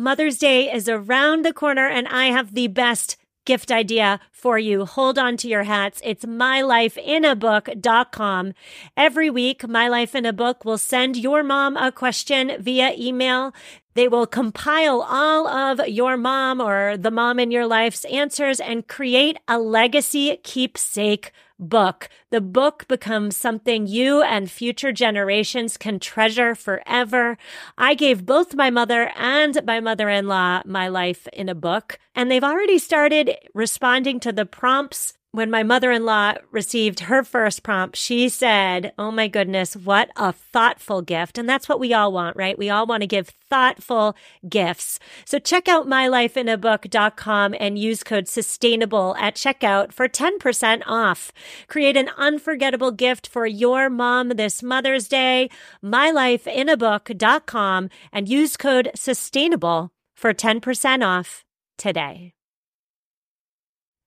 Mother's Day is around the corner, and I have the best gift idea for you. Hold on to your hats. It's mylifeinabook.com. Every week, My Life in a Book will send your mom a question via email. They will compile all of your mom or the mom in your life's answers and create a legacy keepsake book. The book becomes something you and future generations can treasure forever. I gave both my mother and my mother-in-law My Life in a Book, and they've already started responding to the prompts. When my mother-in-law received her first prompt, she said, oh my goodness, what a thoughtful gift. And that's what we all want, right? We all want to give thoughtful gifts. So check out mylifeinabook.com and use code SUSTAINABLE at checkout for 10% off. Create an unforgettable gift for your mom this Mother's Day, mylifeinabook.com, and use code SUSTAINABLE for 10% off today.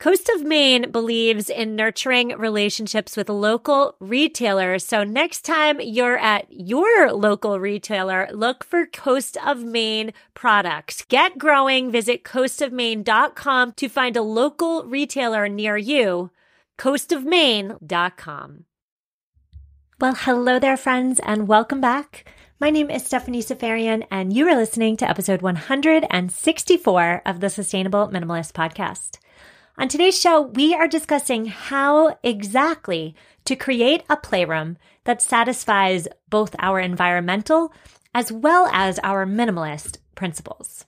Coast of Maine believes in nurturing relationships with local retailers. So next time you're at your local retailer, look for Coast of Maine products. Get growing. Visit coastofmaine.com to find a local retailer near you. coastofmaine.com. Well, hello there, friends, and welcome back. My name is Stephanie Safarian, and you are listening to episode 164 of the Sustainable Minimalist Podcast. On today's show, we are discussing how exactly to create a playroom that satisfies both our environmental as well as our minimalist principles.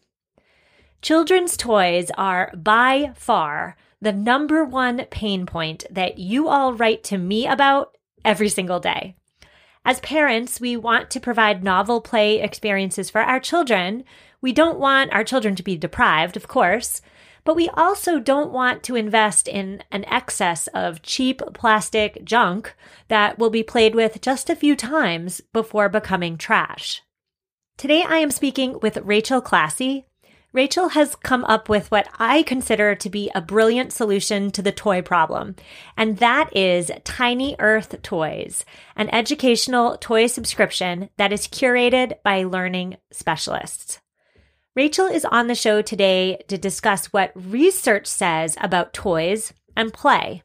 Children's toys are by far the number one pain point that you all write to me about every single day. As parents, we want to provide novel play experiences for our children. We don't want our children to be deprived, of course, but we also don't want to invest in an excess of cheap plastic junk that will be played with just a few times before becoming trash. Today, I am speaking with Rachel Classy. Rachel has come up with what I consider to be a brilliant solution to the toy problem, and that is Tiny Earth Toys, an educational toy subscription that is curated by learning specialists. Rachel is on the show today to discuss what research says about toys and play.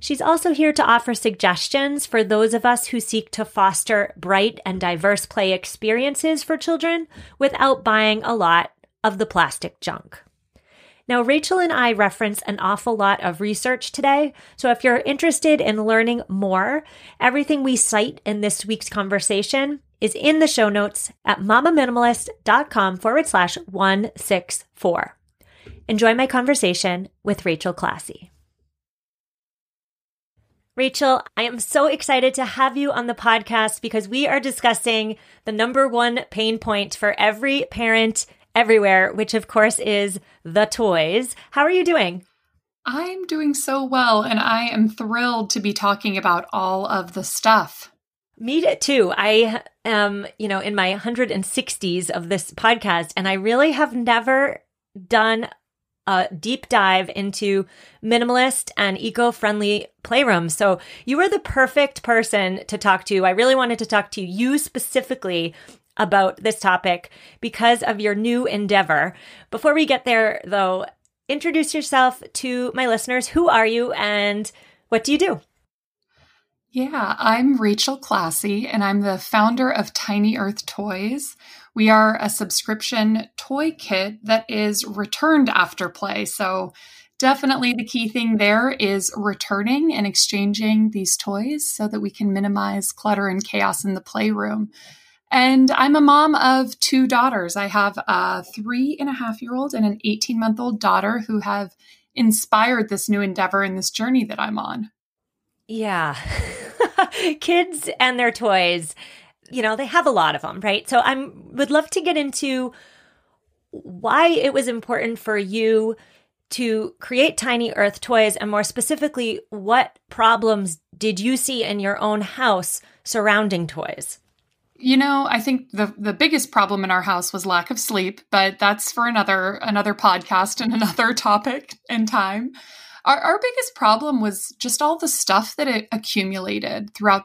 She's also here to offer suggestions for those of us who seek to foster bright and diverse play experiences for children without buying a lot of the plastic junk. Now, Rachel and I reference an awful lot of research today, so if you're interested in learning more, everything we cite in this week's conversation is in the show notes at mamaminimalist.com/164. Enjoy my conversation with Rachel Classy. Rachel, I am so excited to have you on the podcast because we are discussing the number one pain point for every parent everywhere, which of course is the toys. How are you doing? I'm doing so well, and I am thrilled to be talking about all of the stuff. Me too. I am, in my 160s of this podcast, and I really have never done a deep dive into minimalist and eco-friendly playrooms. So you are the perfect person to talk to. I really wanted to talk to you specifically about this topic because of your new endeavor. Before we get there, though, introduce yourself to my listeners. Who are you and what do you do? Yeah, I'm Rachel Classy, and I'm the founder of Tiny Earth Toys. We are a subscription toy kit that is returned after play. So definitely the key thing there is returning and exchanging these toys so that we can minimize clutter and chaos in the playroom. And I'm a mom of two daughters. I have a 3.5-year-old and an 18-month-old daughter who have inspired this new endeavor and this journey that I'm on. Yeah. Kids and their toys, you know, they have a lot of them, right? So I would love to get into why it was important for you to create Tiny Earth Toys, and more specifically, what problems did you see in your own house surrounding toys? You know, I think the biggest problem in our house was lack of sleep, but that's for another podcast and another topic and time. Our biggest problem was just all the stuff that it accumulated throughout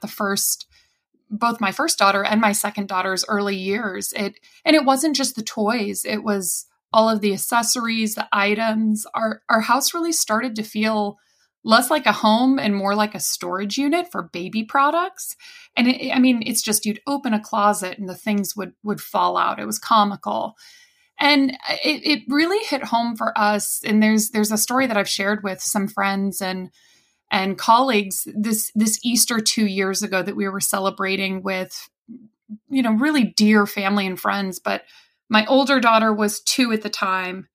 both my first daughter and my second daughter's early years. It wasn't just the toys, it was all of the accessories, the items. Our house really started to feel less like a home and more like a storage unit for baby products. And it's just, you'd open a closet and the things would fall out. It was comical. And it really hit home for us. And there's a story that I've shared with some friends and colleagues this Easter 2 years ago that we were celebrating with, you know, really dear family and friends. But my older daughter was 2 at the time,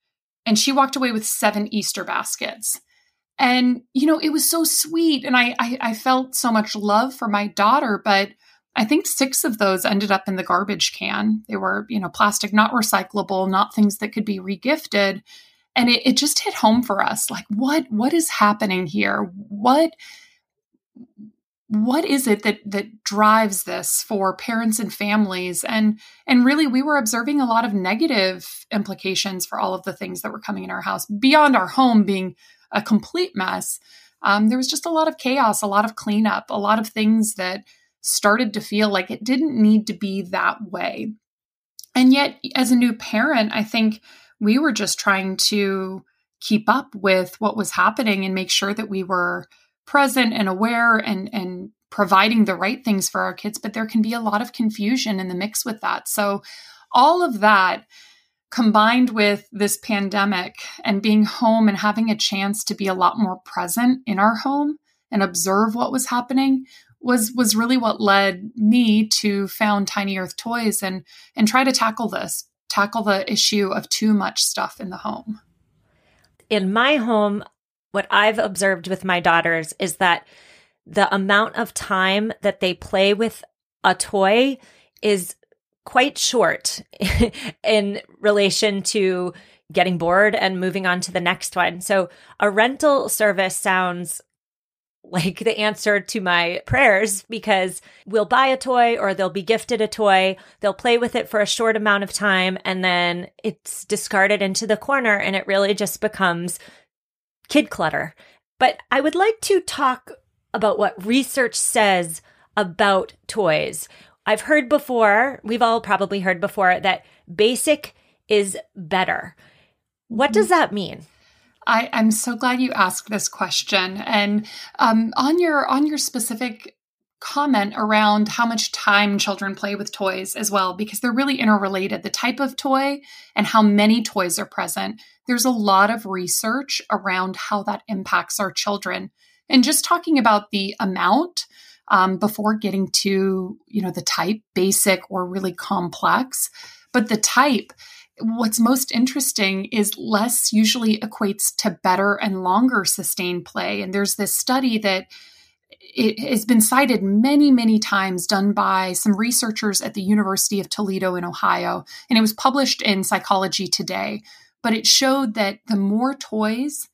and she walked away with 7 Easter baskets. And, you know, it was so sweet. And I felt so much love for my daughter, but I think 6 of those ended up in the garbage can. They were, you know, plastic, not recyclable, not things that could be regifted. And it just hit home for us. Like, what is happening here? What is it that drives this for parents and families? And really, we were observing a lot of negative implications for all of the things that were coming in our house, beyond our home being a complete mess. There was just a lot of chaos, a lot of cleanup, a lot of things that started to feel like it didn't need to be that way. And yet, as a new parent, I think we were just trying to keep up with what was happening and make sure that we were present and aware and providing the right things for our kids. But there can be a lot of confusion in the mix with that. So all of that combined with this pandemic and being home and having a chance to be a lot more present in our home and observe what was happening was really what led me to found Tiny Earth Toys and try to tackle the issue of too much stuff in the home. In my home, what I've observed with my daughters is that the amount of time that they play with a toy is quite short in relation to getting bored and moving on to the next one. So a rental service sounds like the answer to my prayers, because we'll buy a toy or they'll be gifted a toy, they'll play with it for a short amount of time, and then it's discarded into the corner and it really just becomes kid clutter. But I would like to talk about what research says about toys. I've heard before, we've all probably heard before, that basic is better. What does that mean? I'm so glad you asked this question. And on your specific comment around how much time children play with toys as well, because they're really interrelated, the type of toy and how many toys are present. There's a lot of research around how that impacts our children. And just talking about the amount before getting to, you know, the type, basic or really complex, but the type, what's most interesting is less usually equates to better and longer sustained play. And there's this study that it has been cited many, many times, done by some researchers at the University of Toledo in Ohio. And it was published in Psychology Today, but it showed that the more toys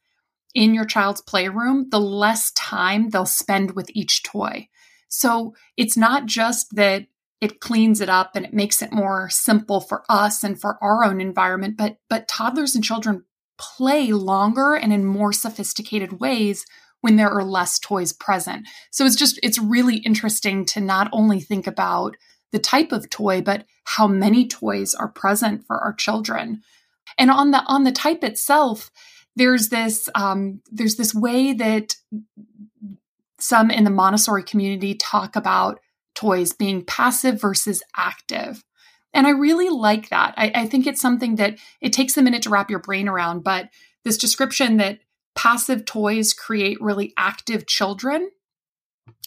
in your child's playroom, the less time they'll spend with each toy. So it's not just that it cleans it up and it makes it more simple for us and for our own environment, but toddlers and children play longer and in more sophisticated ways when there are less toys present. So it's really interesting to not only think about the type of toy, but how many toys are present for our children. And on the type itself, there's this way that some in the Montessori community talk about toys being passive versus active. And I really like that. I think it's something that it takes a minute to wrap your brain around, but this description that passive toys create really active children.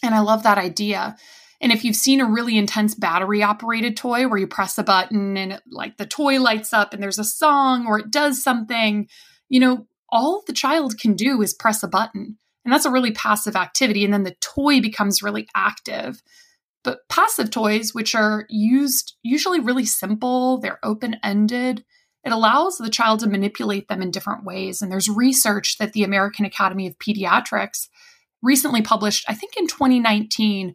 And I love that idea. And if you've seen a really intense battery operated toy where you press a button and it, like the toy lights up and there's a song or it does something, you know, all the child can do is press a button. And that's a really passive activity. And then the toy becomes really active. But passive toys, which are used usually really simple, they're open-ended, it allows the child to manipulate them in different ways. And there's research that the American Academy of Pediatrics recently published, I think in 2019.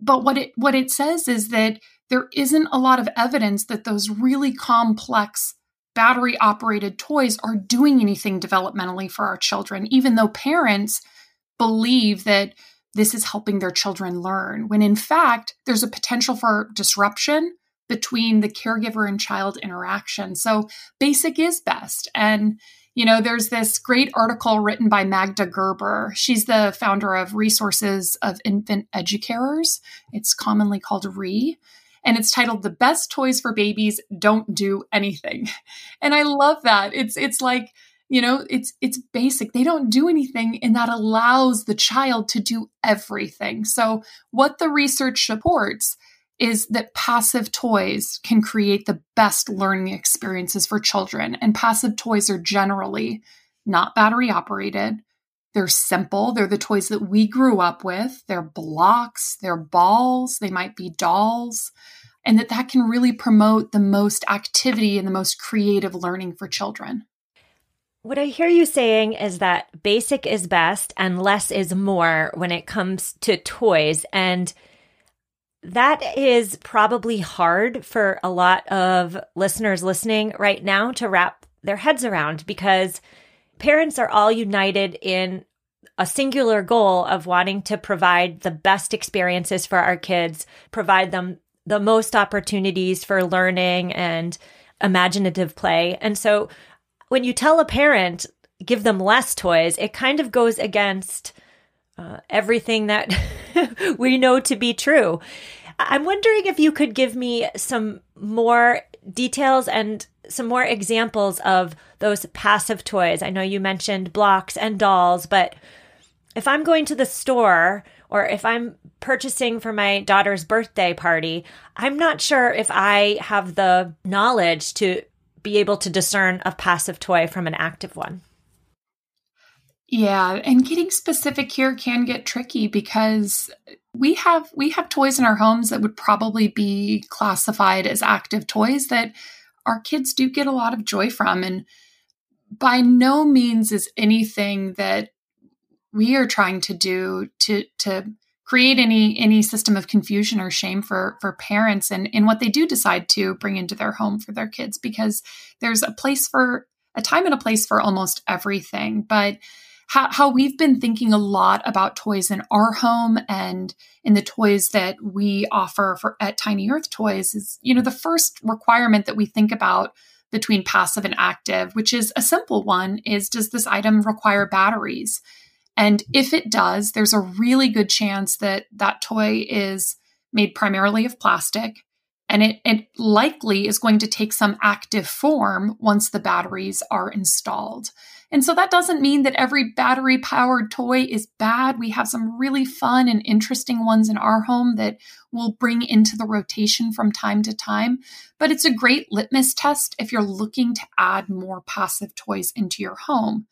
But what it says is that there isn't a lot of evidence that those really complex battery-operated toys are doing anything developmentally for our children, even though parents believe that this is helping their children learn, when in fact, there's a potential for disruption between the caregiver and child interaction. So basic is best. And, you know, there's this great article written by Magda Gerber. She's the founder of Resources of Infant Educarers. It's commonly called RE. And it's titled, "The Best Toys for Babies Don't Do Anything." And I love that. It's like, you know, it's basic. They don't do anything, and that allows the child to do everything. So what the research supports is that passive toys can create the best learning experiences for children. And passive toys are generally not battery operated. They're simple. They're the toys that we grew up with. They're blocks, they're balls, they might be dolls, and that can really promote the most activity and the most creative learning for children. What I hear you saying is that basic is best and less is more when it comes to toys. And that is probably hard for a lot of listeners listening right now to wrap their heads around, because parents are all united in a singular goal of wanting to provide the best experiences for our kids, provide them the most opportunities for learning and imaginative play. And so when you tell a parent, give them less toys, it kind of goes against everything that we know to be true. I'm wondering if you could give me some more details and some more examples of those passive toys. I know you mentioned blocks and dolls, but if I'm going to the store or if I'm purchasing for my daughter's birthday party, I'm not sure if I have the knowledge to be able to discern a passive toy from an active one. Yeah, and getting specific here can get tricky, because we have toys in our homes that would probably be classified as active toys that our kids do get a lot of joy from. And by no means is anything that we are trying to do to create any system of confusion or shame for parents and what they do decide to bring into their home for their kids, because there's a time and a place for almost everything. But how we've been thinking a lot about toys in our home and in the toys that we offer at Tiny Earth Toys is, you know, the first requirement that we think about between passive and active, which is a simple one, is does this item require batteries? And if it does, there's a really good chance that toy is made primarily of plastic, and it likely is going to take some active form once the batteries are installed. And so that doesn't mean that every battery-powered toy is bad. We have some really fun and interesting ones in our home that we'll bring into the rotation from time to time. But it's a great litmus test if you're looking to add more passive toys into your home.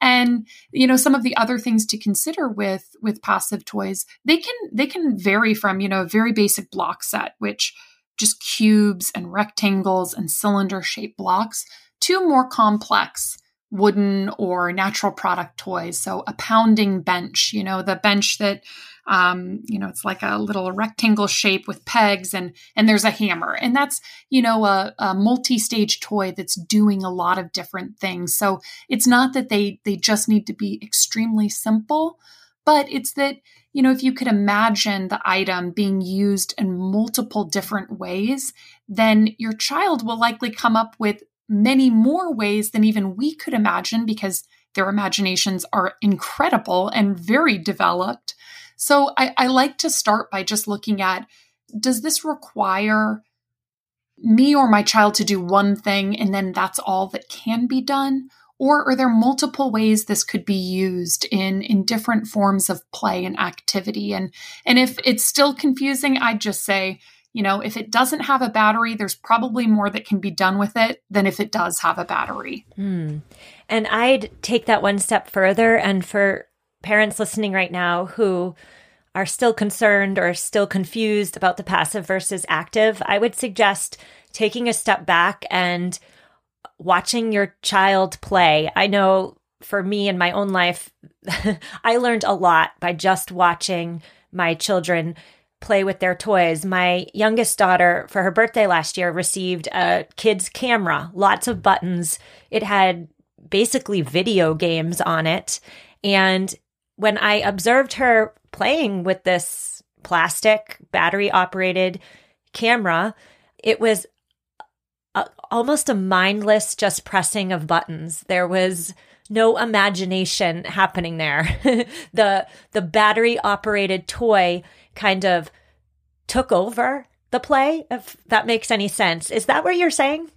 And, you know, some of the other things to consider with passive toys, they can vary from, you know, a very basic block set, which just cubes and rectangles and cylinder-shaped blocks, to more complex wooden or natural product toys. So a pounding bench, you know, the bench that, you know, it's like a little rectangle shape with pegs and there's a hammer. And that's, you know, a multi-stage toy that's doing a lot of different things. So it's not that they just need to be extremely simple, but it's that, you know, if you could imagine the item being used in multiple different ways, then your child will likely come up with many more ways than even we could imagine, because their imaginations are incredible and very developed. So I like to start by just looking at, does this require me or my child to do one thing and then that's all that can be done? Or are there multiple ways this could be used in different forms of play and activity? And if it's still confusing, I'd just say, you know, if it doesn't have a battery, there's probably more that can be done with it than if it does have a battery. Mm. And I'd take that one step further. And for parents listening right now who are still concerned or still confused about the passive versus active, I would suggest taking a step back and watching your child play. I know for me in my own life, I learned a lot by just watching my children play with their toys. My youngest daughter, for her birthday last year, received a kid's camera, lots of buttons. It had basically video games on it. And when I observed her playing with this plastic battery-operated camera, it was almost a mindless just pressing of buttons. There was no imagination happening there. The battery-operated toy kind of took over the play, if that makes any sense. Is that what you're saying?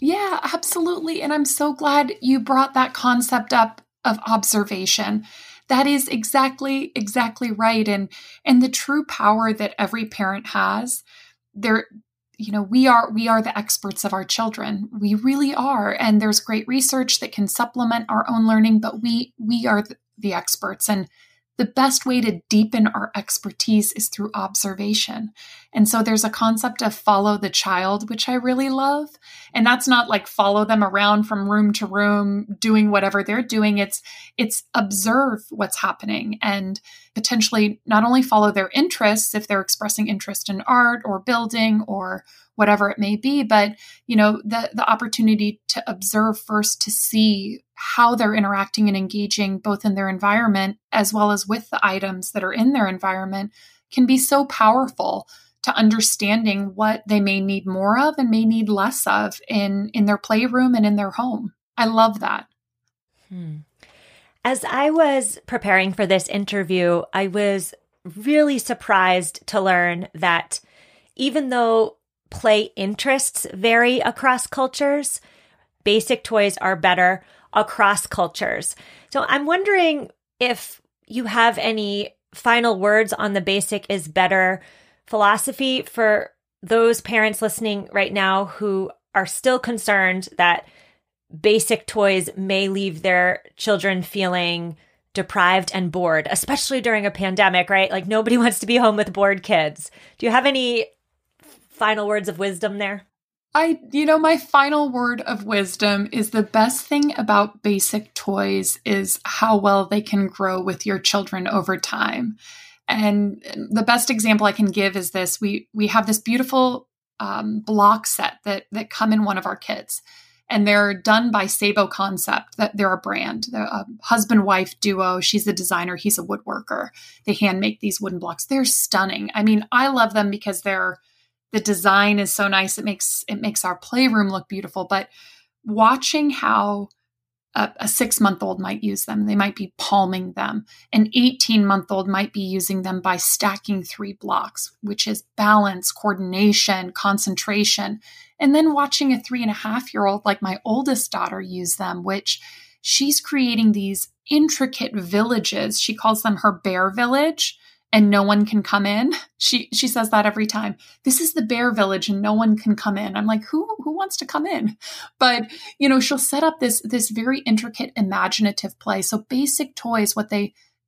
Yeah, absolutely. And I'm so glad you brought that concept up of observation. That is exactly right. And the true power that every parent has, there, you know, we are the experts of our children. We really are. And there's great research that can supplement our own learning, but we are the experts. And the best way to deepen our expertise is through observation. And so there's a concept of follow the child, which I really love. And that's not like follow them around from room to room, doing whatever they're doing. It's observe what's happening and potentially not only follow their interests, if they're expressing interest in art or building or whatever it may be, but, you know, the opportunity to observe first to see how they're interacting and engaging both in their environment as well as with the items that are in their environment can be so powerful to understanding what they may need more of and may need less of in their playroom and in their home. I love that. Hmm. As I was preparing for this interview, I was really surprised to learn that even though play interests vary across cultures, basic toys are better across cultures. So I'm wondering if you have any final words on the basic is better philosophy for those parents listening right now who are still concerned that basic toys may leave their children feeling deprived and bored, especially during a pandemic, right? Like nobody wants to be home with bored kids. Do you have any final words of wisdom there? My final word of wisdom is the best thing about basic toys is how well they can grow with your children over time. And the best example I can give is this. We have this beautiful block set that come in one of our kits. And they're done by SABO Concept. They're a brand. They're a husband-wife duo. She's the designer. He's a woodworker. They hand make these wooden blocks. They're stunning. I mean, I love them because the design is so nice. It makes our playroom look beautiful. But watching how a 6-month-old might use them, they might be palming them. An 18-month-old might be using them by stacking 3 blocks, which is balance, coordination, concentration. And then watching a 3.5-year-old, like my oldest daughter, use them, which she's creating these intricate villages. She calls them her bear village. And no one can come in. She says that every time. This is the bear village and no one can come in. I'm like, who wants to come in? But, you know, she'll set up this very intricate imaginative play. So basic toys,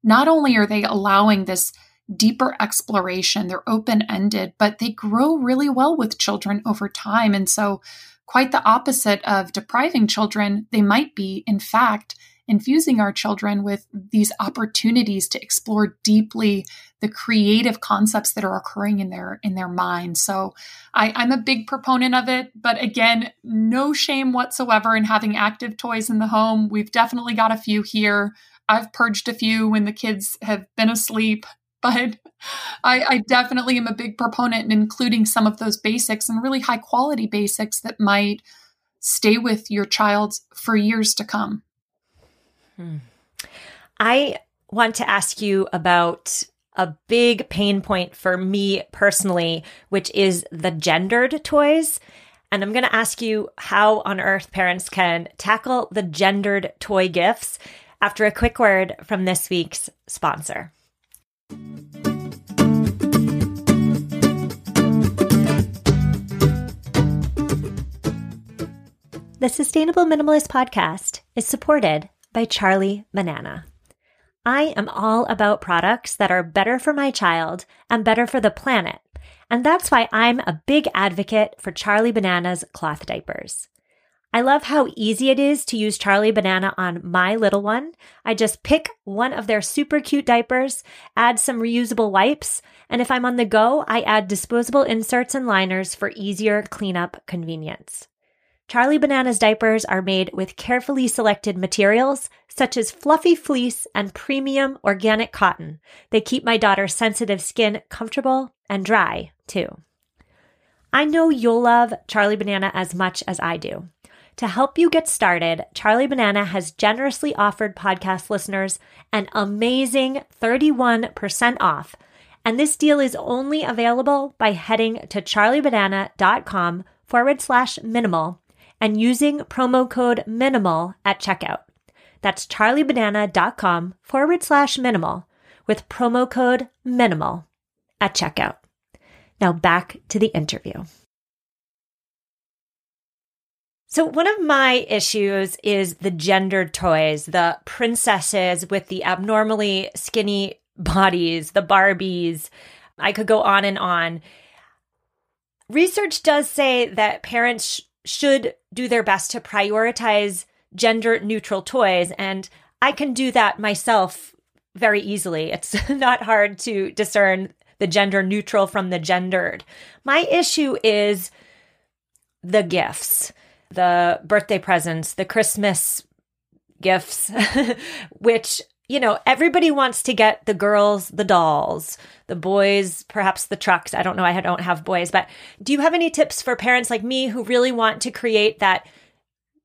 not only are they allowing this deeper exploration, they're open-ended, but they grow really well with children over time. And so quite the opposite of depriving children, they might be, in fact, infusing our children with these opportunities to explore deeply the creative concepts that are occurring in their mind. So I'm a big proponent of it, but again, no shame whatsoever in having active toys in the home. We've definitely got a few here. I've purged a few when the kids have been asleep, but I definitely am a big proponent in including some of those basics and really high quality basics that might stay with your child for years to come. I want to ask you about a big pain point for me personally, which is the gendered toys. And I'm going to ask you how on earth parents can tackle the gendered toy gifts after a quick word from this week's sponsor. The Sustainable Minimalist Podcast is supported by Charlie Banana. I am all about products that are better for my child and better for the planet, and that's why I'm a big advocate for Charlie Banana's cloth diapers. I love how easy it is to use Charlie Banana on my little one. I just pick one of their super cute diapers, add some reusable wipes, and if I'm on the go, I add disposable inserts and liners for easier cleanup convenience. Charlie Banana's diapers are made with carefully selected materials such as fluffy fleece and premium organic cotton. They keep my daughter's sensitive skin comfortable and dry, too. I know you'll love Charlie Banana as much as I do. To help you get started, Charlie Banana has generously offered podcast listeners an amazing 31% off, and this deal is only available by heading to charliebanana.com/minimal and using promo code minimal at checkout. That's charliebanana.com/minimal with promo code minimal at checkout. Now back to the interview. So one of my issues is the gendered toys, the princesses with the abnormally skinny bodies, the Barbies. I could go on and on. Research does say that parents should do their best to prioritize gender-neutral toys, and I can do that myself very easily. It's not hard to discern the gender-neutral from the gendered. My issue is the gifts, the birthday presents, the Christmas gifts, which, you know, everybody wants to get the girls the dolls, the boys, perhaps the trucks. I don't know. I don't have boys. But do you have any tips for parents like me who really want to create that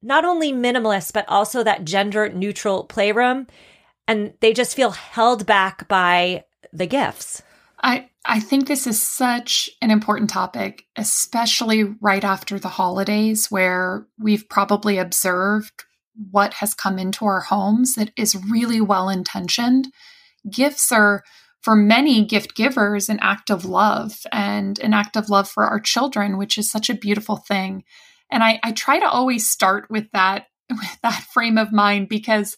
not only minimalist, but also that gender neutral playroom? And they just feel held back by the gifts. I think this is such an important topic, especially right after the holidays, where we've probably observed what has come into our homes that is really well-intentioned. Gifts are, for many gift givers, an act of love and an act of love for our children, which is such a beautiful thing. And I try to always start with that frame of mind, because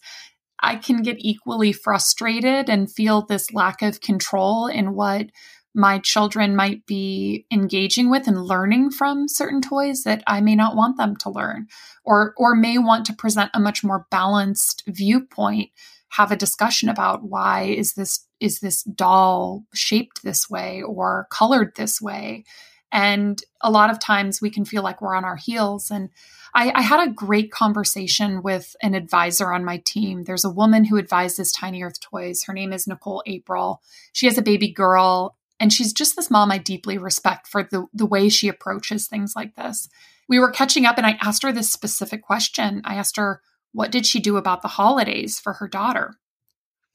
I can get equally frustrated and feel this lack of control in what my children might be engaging with and learning from certain toys that I may not want them to learn, or may want to present a much more balanced viewpoint, have a discussion about why is this doll shaped this way or colored this way. And a lot of times we can feel like we're on our heels. And I had a great conversation with an advisor on my team. There's a woman who advises Tiny Earth Toys. Her name is Nicole April. She has a baby girl. And she's just this mom I deeply respect for the way she approaches things like this. We were catching up and I asked her this specific question. I asked her, what did she do about the holidays for her daughter?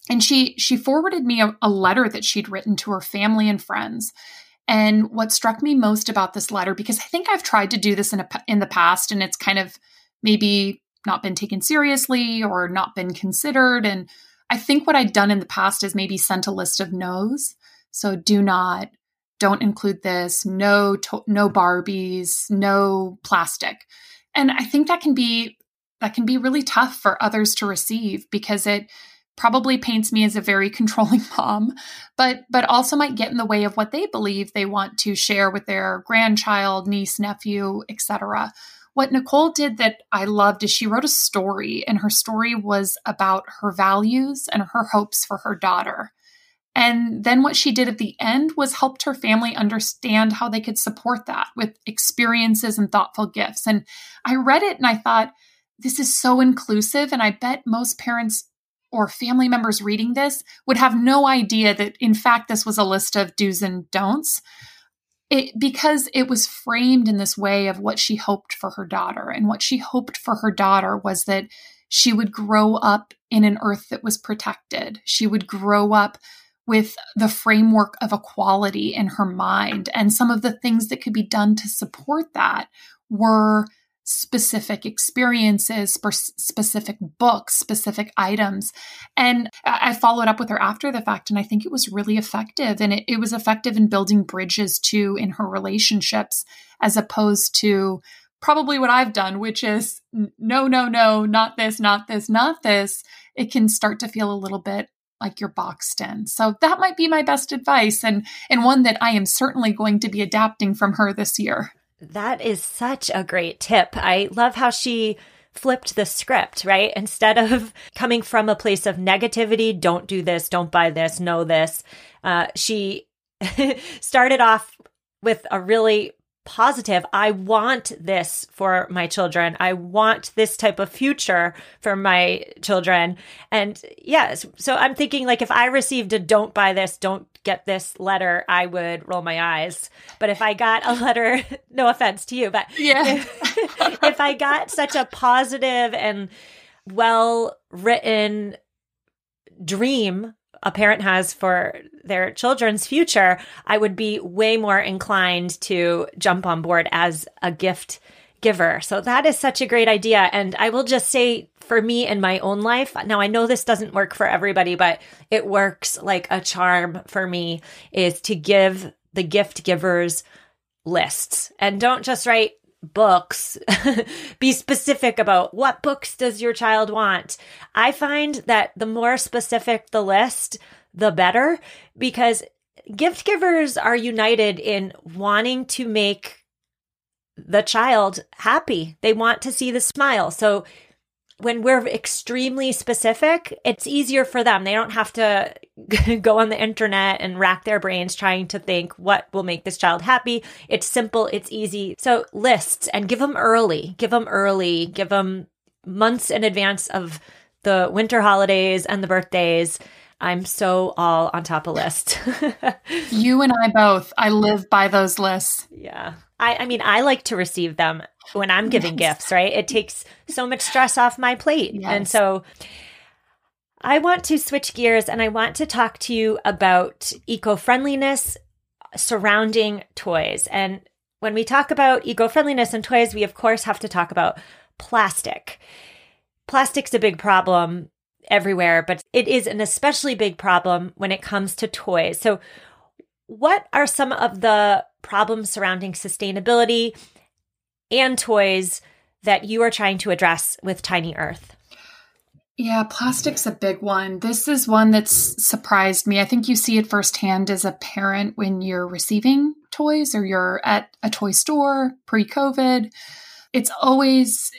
And she forwarded me a letter that she'd written to her family and friends. And what struck me most about this letter, because I think I've tried to do this in the past and it's kind of maybe not been taken seriously or not been considered. And I think what I'd done in the past is maybe sent a list of no's. So don't include this, no Barbies, no plastic. And I think that can be really tough for others to receive, because it probably paints me as a very controlling mom, but also might get in the way of what they believe they want to share with their grandchild, niece, nephew, etc. What Nicole did that I loved is she wrote a story, and her story was about her values and her hopes for her daughter. And then what she did at the end was helped her family understand how they could support that with experiences and thoughtful gifts. And I read it and I thought, this is so inclusive. And I bet most parents or family members reading this would have no idea that, in fact, this was a list of do's and don'ts, because it was framed in this way of what she hoped for her daughter. And what she hoped for her daughter was that she would grow up in an earth that was protected. She would grow up with the framework of equality in her mind and some of the things that could be done to support that were specific experiences, specific books, specific items. And I followed up with her after the fact, and I think it was really effective. And it was effective in building bridges too in her relationships, as opposed to probably what I've done, which is no, not this, not this, not this. It can start to feel a little bit like you're boxed in. So that might be my best advice, and one that I am certainly going to be adapting from her this year. That is such a great tip. I love how she flipped the script, right? Instead of coming from a place of negativity, don't do this, don't buy this, know this, she started off with a really positive, I want this for my children. I want this type of future for my children. And yes, so I'm thinking like if I received a don't buy this, don't get this letter, I would roll my eyes. But if I got a letter, no offense to you, but yeah. if I got such a positive and well-written dream a parent has for their children's future, I would be way more inclined to jump on board as a gift giver. So that is such a great idea. And I will just say for me in my own life, now I know this doesn't work for everybody, but it works like a charm for me, is to give the gift givers lists. And don't just write books. Be specific about what books does your child want. I find that the more specific the list, the better, because gift givers are united in wanting to make the child happy. They want to see the smile. So when we're extremely specific, it's easier for them. They don't have to go on the internet and rack their brains trying to think what will make this child happy. It's simple, it's easy. So lists, and give them early, give them months in advance of the winter holidays and the birthdays. I'm so all on top of lists. You and I both. I live by those lists. Yeah. I mean, I like to receive them when I'm giving gifts, right? It takes so much stress off my plate. Yes. And so I want to switch gears, and I want to talk to you about eco-friendliness surrounding toys. And when we talk about eco-friendliness and toys, we of course have to talk about plastic. Plastic's a big problem everywhere, but it is an especially big problem when it comes to toys. So what are some of the problems surrounding sustainability and toys that you are trying to address with Tiny Earth? Yeah, plastic's a big one. This is one that's surprised me. I think you see it firsthand as a parent when you're receiving toys or you're at a toy store pre-COVID. It's always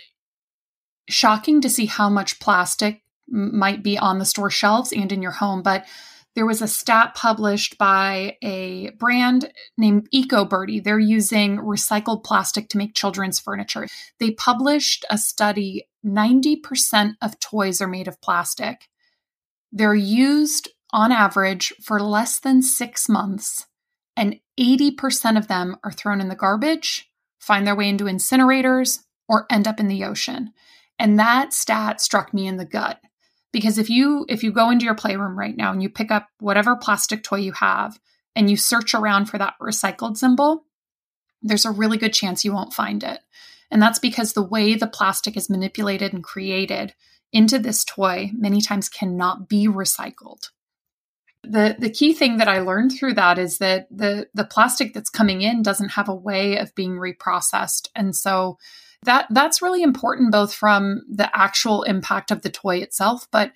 shocking to see how much plastic might be on the store shelves and in your home. But there was a stat published by a brand named EcoBirdy. They're using recycled plastic to make children's furniture. They published a study, 90% of toys are made of plastic. They're used on average for less than 6 months, and 80% of them are thrown in the garbage, find their way into incinerators, or end up in the ocean. And that stat struck me in the gut. Because if you go into your playroom right now and you pick up whatever plastic toy you have and you search around for that recycled symbol, there's a really good chance you won't find it. And that's because the way the plastic is manipulated and created into this toy many times cannot be recycled. The key thing that I learned through that is that the plastic that's coming in doesn't have a way of being reprocessed. And so that's really important, both from the actual impact of the toy itself, but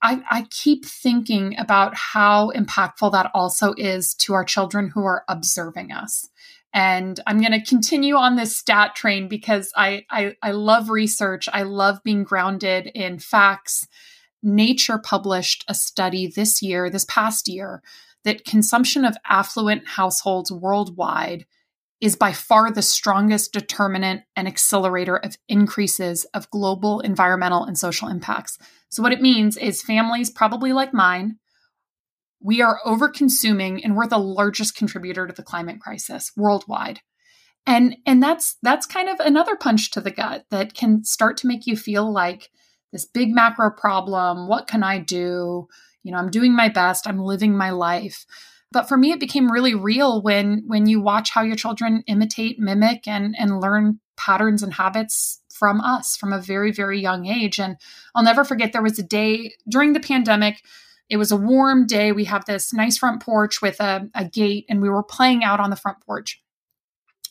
I keep thinking about how impactful that also is to our children who are observing us. And I'm going to continue on this stat train because I love research. I love being grounded in facts. Nature published a study this past year, that consumption of affluent households worldwide is by far the strongest determinant and accelerator of increases of global environmental and social impacts. So what it means is families probably like mine, we are over-consuming, and we're the largest contributor to the climate crisis worldwide. And that's kind of another punch to the gut that can start to make you feel like this big macro problem, what can I do? You know, I'm doing my best, I'm living my life. But for me, it became really real when you watch how your children imitate, mimic, and learn patterns and habits from us from a very, very young age. And I'll never forget, there was a day during the pandemic. It was a warm day. We have this nice front porch with a gate, and we were playing out on the front porch.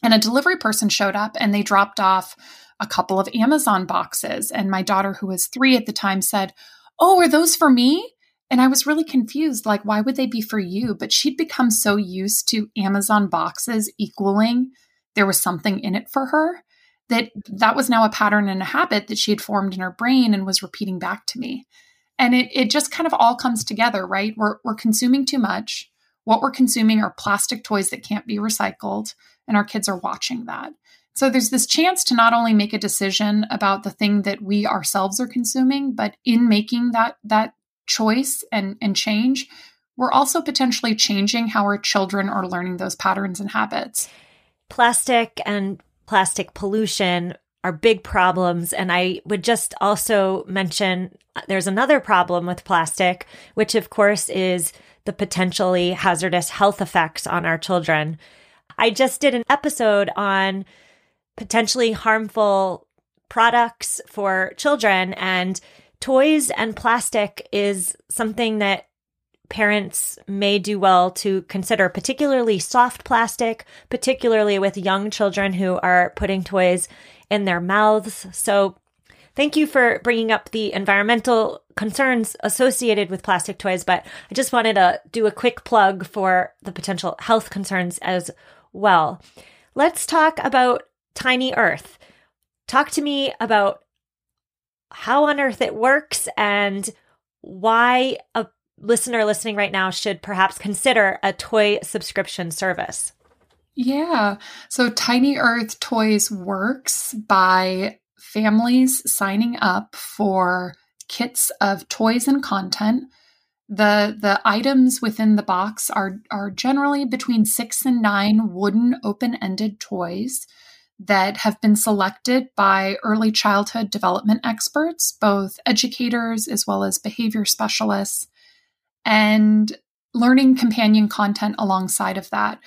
And a delivery person showed up and they dropped off a couple of Amazon boxes. And my daughter, who was 3 at the time, said, "Oh, are those for me?" And I was really confused. Like, why would they be for you? But she'd become so used to Amazon boxes equaling there was something in it for her that that was now a pattern and a habit that she had formed in her brain and was repeating back to me. And it just kind of all comes together, right? We're consuming too much. What we're consuming are plastic toys that can't be recycled, and our kids are watching that. So there's this chance to not only make a decision about the thing that we ourselves are consuming, but in making that choice and change, we're also potentially changing how our children are learning those patterns and habits. Plastic and plastic pollution are big problems. And I would just also mention there's another problem with plastic, which of course is the potentially hazardous health effects on our children. I just did an episode on potentially harmful products for children, and toys and plastic is something that parents may do well to consider, particularly soft plastic, particularly with young children who are putting toys in their mouths. So thank you for bringing up the environmental concerns associated with plastic toys, but I just wanted to do a quick plug for the potential health concerns as well. Let's talk about Tiny Earth. Talk to me about how on earth it works and why a listener listening right now should perhaps consider a toy subscription service. Yeah. So Tiny Earth Toys works by families signing up for kits of toys and content. The items within the box are generally between 6 and 9 wooden open-ended toys that have been selected by early childhood development experts, both educators as well as behavior specialists, and learning companion content alongside of that.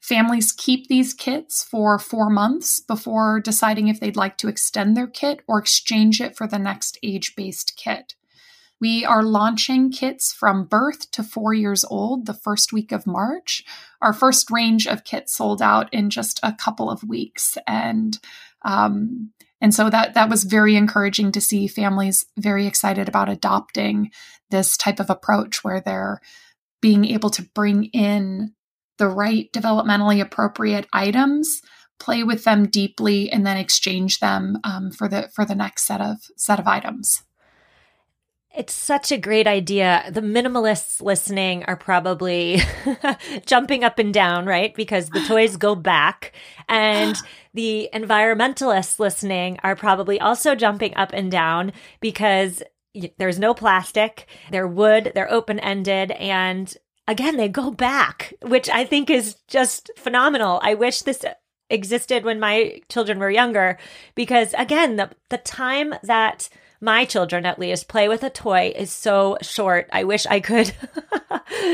Families keep these kits for 4 months before deciding if they'd like to extend their kit or exchange it for the next age-based kit. We are launching kits from birth to 4 years old the first week of March. Our first range of kits sold out in just a couple of weeks. And so that was very encouraging to see families very excited about adopting this type of approach where they're being able to bring in the right developmentally appropriate items, play with them deeply, and then exchange them for the next set of items. It's such a great idea. The minimalists listening are probably jumping up and down, right? Because the toys go back. And the environmentalists listening are probably also jumping up and down because there's no plastic, they're wood, they're open-ended, and again, they go back, which I think is just phenomenal. I wish this existed when my children were younger, because again, the time that my children at least play with a toy is so short. I wish I could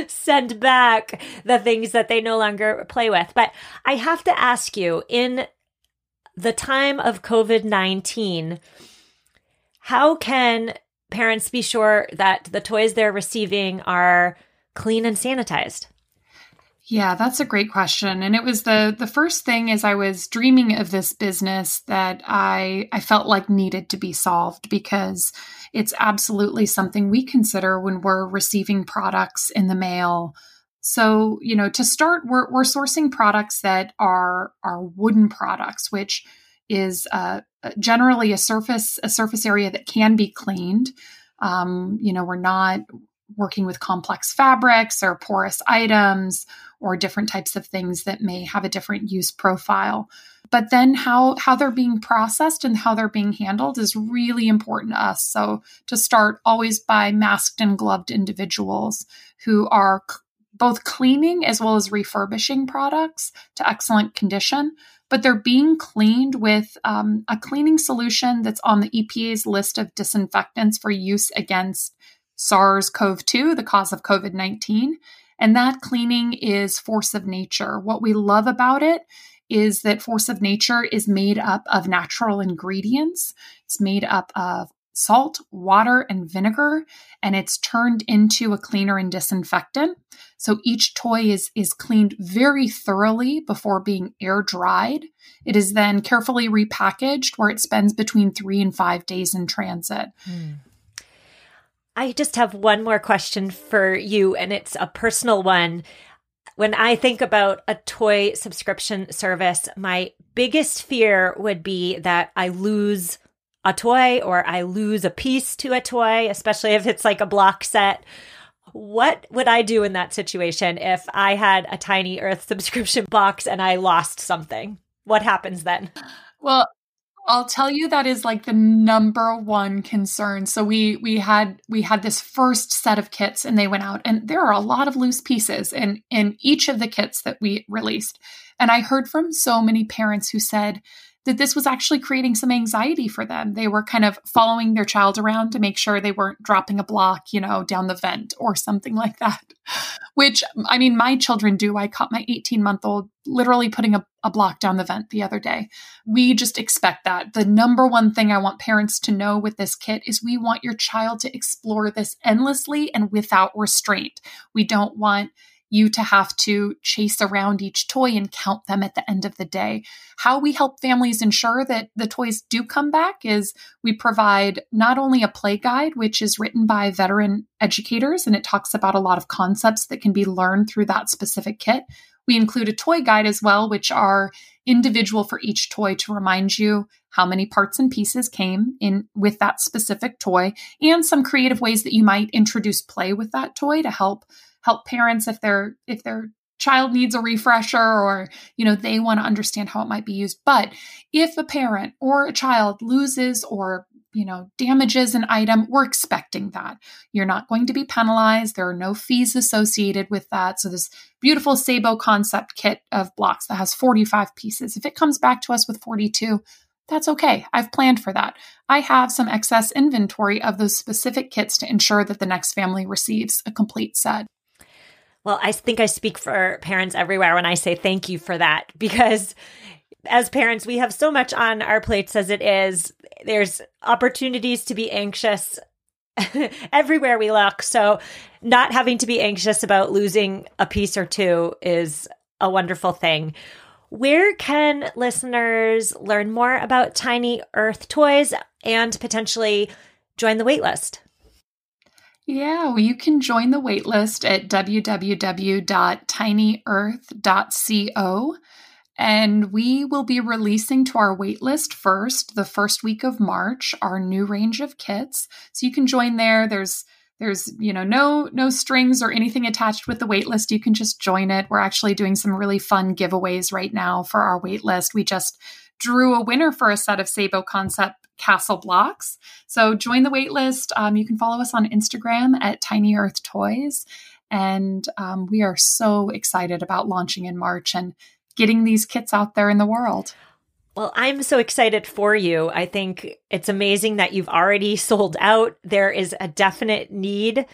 send back the things that they no longer play with. But I have to ask you, in the time of COVID-19, how can parents be sure that the toys they're receiving are clean and sanitized? Yeah, that's a great question. And it was the first thing as I was dreaming of this business that I felt like needed to be solved, because it's absolutely something we consider when we're receiving products in the mail. So, to start, we're sourcing products that are wooden products, which is generally a surface area that can be cleaned. We're not working with complex fabrics or porous items or different types of things that may have a different use profile. But then how they're being processed and how they're being handled is really important to us. So to start, always by masked and gloved individuals who are both cleaning as well as refurbishing products to excellent condition, but they're being cleaned with a cleaning solution that's on the EPA's list of disinfectants for use against SARS-CoV-2, the cause of COVID-19. And that cleaning is Force of Nature. What we love about it is that Force of Nature is made up of natural ingredients. It's made up of salt, water, and vinegar, and it's turned into a cleaner and disinfectant. So each toy is cleaned very thoroughly before being air dried. It is then carefully repackaged where it spends between 3 and 5 days in transit. I just have one more question for you, and it's a personal one. When I think about a toy subscription service, my biggest fear would be that I lose a toy or I lose a piece to a toy, especially if it's like a block set. What would I do in that situation if I had a Tiny Earth subscription box and I lost something? What happens then? Well, I'll tell you, that is like the number one concern. So we had this first set of kits and they went out, and there are a lot of loose pieces in each of the kits that we released. And I heard from so many parents who said that this was actually creating some anxiety for them. They were kind of following their child around to make sure they weren't dropping a block, down the vent or something like that, which, I mean, my children do. I caught my 18-month-old literally putting a block down the vent the other day. We just expect that. The number one thing I want parents to know with this kit is we want your child to explore this endlessly and without restraint. We don't want you to have to chase around each toy and count them at the end of the day. How we help families ensure that the toys do come back is we provide not only a play guide, which is written by veteran educators, and it talks about a lot of concepts that can be learned through that specific kit. We include a toy guide as well, which are individual for each toy to remind you how many parts and pieces came in with that specific toy, and some creative ways that you might introduce play with that toy to help parents if their child needs a refresher or, they want to understand how it might be used. But if a parent or a child loses or, damages an item, we're expecting that. You're not going to be penalized. There are no fees associated with that. So this beautiful SABO Concept kit of blocks that has 45 pieces, if it comes back to us with 42, that's okay. I've planned for that. I have some excess inventory of those specific kits to ensure that the next family receives a complete set. Well, I think I speak for parents everywhere when I say thank you for that, because as parents, we have so much on our plates as it is. There's opportunities to be anxious everywhere we look. So not having to be anxious about losing a piece or two is a wonderful thing. Where can listeners learn more about Tiny Earth Toys and potentially join the waitlist? Yeah, well, you can join the waitlist at www.tinyearth.co. And we will be releasing to our waitlist first, the first week of March, our new range of kits. So you can join there. There's no strings or anything attached with the waitlist. You can just join it. We're actually doing some really fun giveaways right now for our waitlist. We just drew a winner for a set of SABO Concept Castle blocks. So join the waitlist. You can follow us on Instagram at Tiny Earth Toys. And we are so excited about launching in March and getting these kits out there in the world. Well, I'm so excited for you. I think it's amazing that you've already sold out. There is a definite need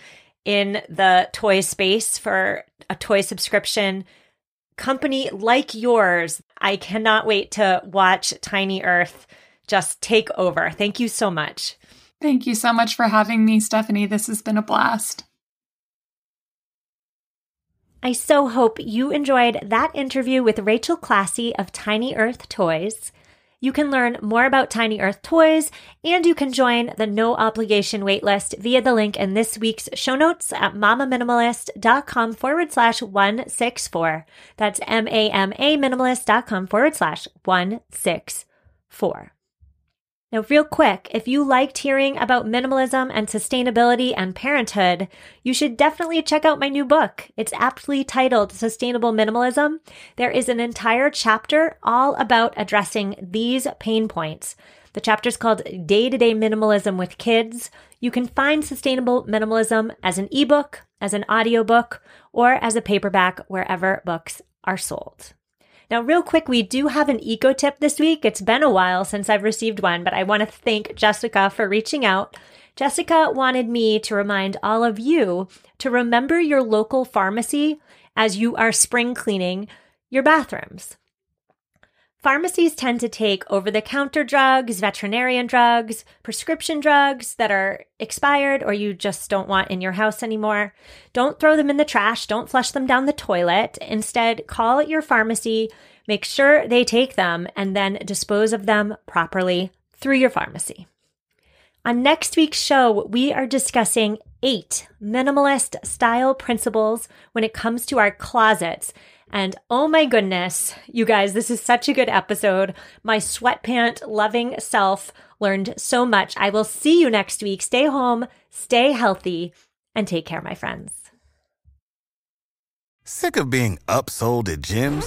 in the toy space for a toy subscription company like yours. I cannot wait to watch Tiny Earth just take over. Thank you so much. Thank you so much for having me, Stephanie. This has been a blast. I so hope you enjoyed that interview with Rachel Classy of Tiny Earth Toys. You can learn more about Tiny Earth Toys, and you can join the no obligation waitlist via the link in this week's show notes at mamaminimalist.com/164. That's mamaminimalist.com/164. Now, real quick, if you liked hearing about minimalism and sustainability and parenthood, you should definitely check out my new book. It's aptly titled Sustainable Minimalism. There is an entire chapter all about addressing these pain points. The chapter is called Day-to-Day Minimalism with Kids. You can find Sustainable Minimalism as an ebook, as an audiobook, or as a paperback wherever books are sold. Now, real quick, we do have an eco tip this week. It's been a while since I've received one, but I want to thank Jessica for reaching out. Jessica wanted me to remind all of you to remember your local pharmacy as you are spring cleaning your bathrooms. Pharmacies tend to take over-the-counter drugs, veterinarian drugs, prescription drugs that are expired or you just don't want in your house anymore. Don't throw them in the trash. Don't flush them down the toilet. Instead, call your pharmacy, make sure they take them, and then dispose of them properly through your pharmacy. On next week's show, we are discussing 8 minimalist style principles when it comes to our closets. And oh my goodness, you guys, this is such a good episode. My sweatpant loving self learned so much. I will see you next week. Stay home, stay healthy, and take care, my friends. Sick of being upsold at gyms?